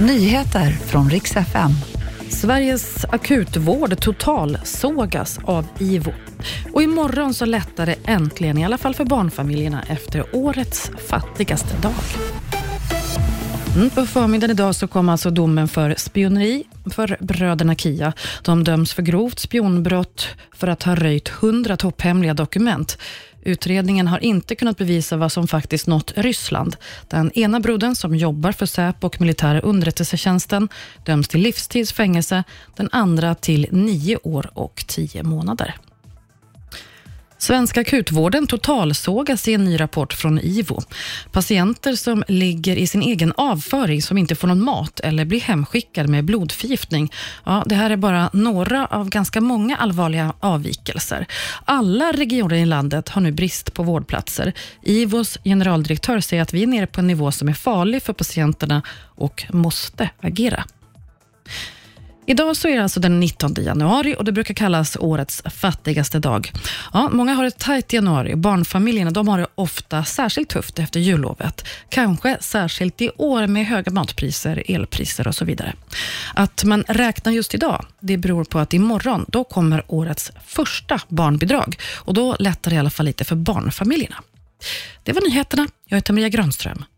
Nyheter från Riks-FM. Sveriges akutvård total sågas av Ivo. Och imorgon så lättar det äntligen, i alla fall för barnfamiljerna, efter årets fattigaste dag. På förmiddagen idag så kom alltså domen för spioneri för bröderna Kia. De döms för grovt spionbrott för att ha röjt 100 topphemliga dokument. Utredningen har inte kunnat bevisa vad som faktiskt nått Ryssland. Den ena brodern, som jobbar för Säpo och militära underrättelsetjänsten, döms till livstidsfängelse. Den andra till 9 år och 10 månader. Svenska akutvården totalsågas i en ny rapport från Ivo. Patienter som ligger i sin egen avföring, som inte får någon mat eller blir hemskickade med blodförgiftning. Ja, det här är bara några av ganska många allvarliga avvikelser. Alla regioner i landet har nu brist på vårdplatser. Ivos generaldirektör säger att vi är nere på en nivå som är farlig för patienterna och måste agera. Idag så är det alltså den 19 januari och det brukar kallas årets fattigaste dag. Ja, många har ett tajt januari. Barnfamiljerna, de har det ofta särskilt tufft efter jullovet. Kanske särskilt i år med höga matpriser, elpriser och så vidare. Att man räknar just idag, det beror på att imorgon då kommer årets första barnbidrag. Och då lättar det i alla fall lite för barnfamiljerna. Det var nyheterna. Jag heter Maria Grönström.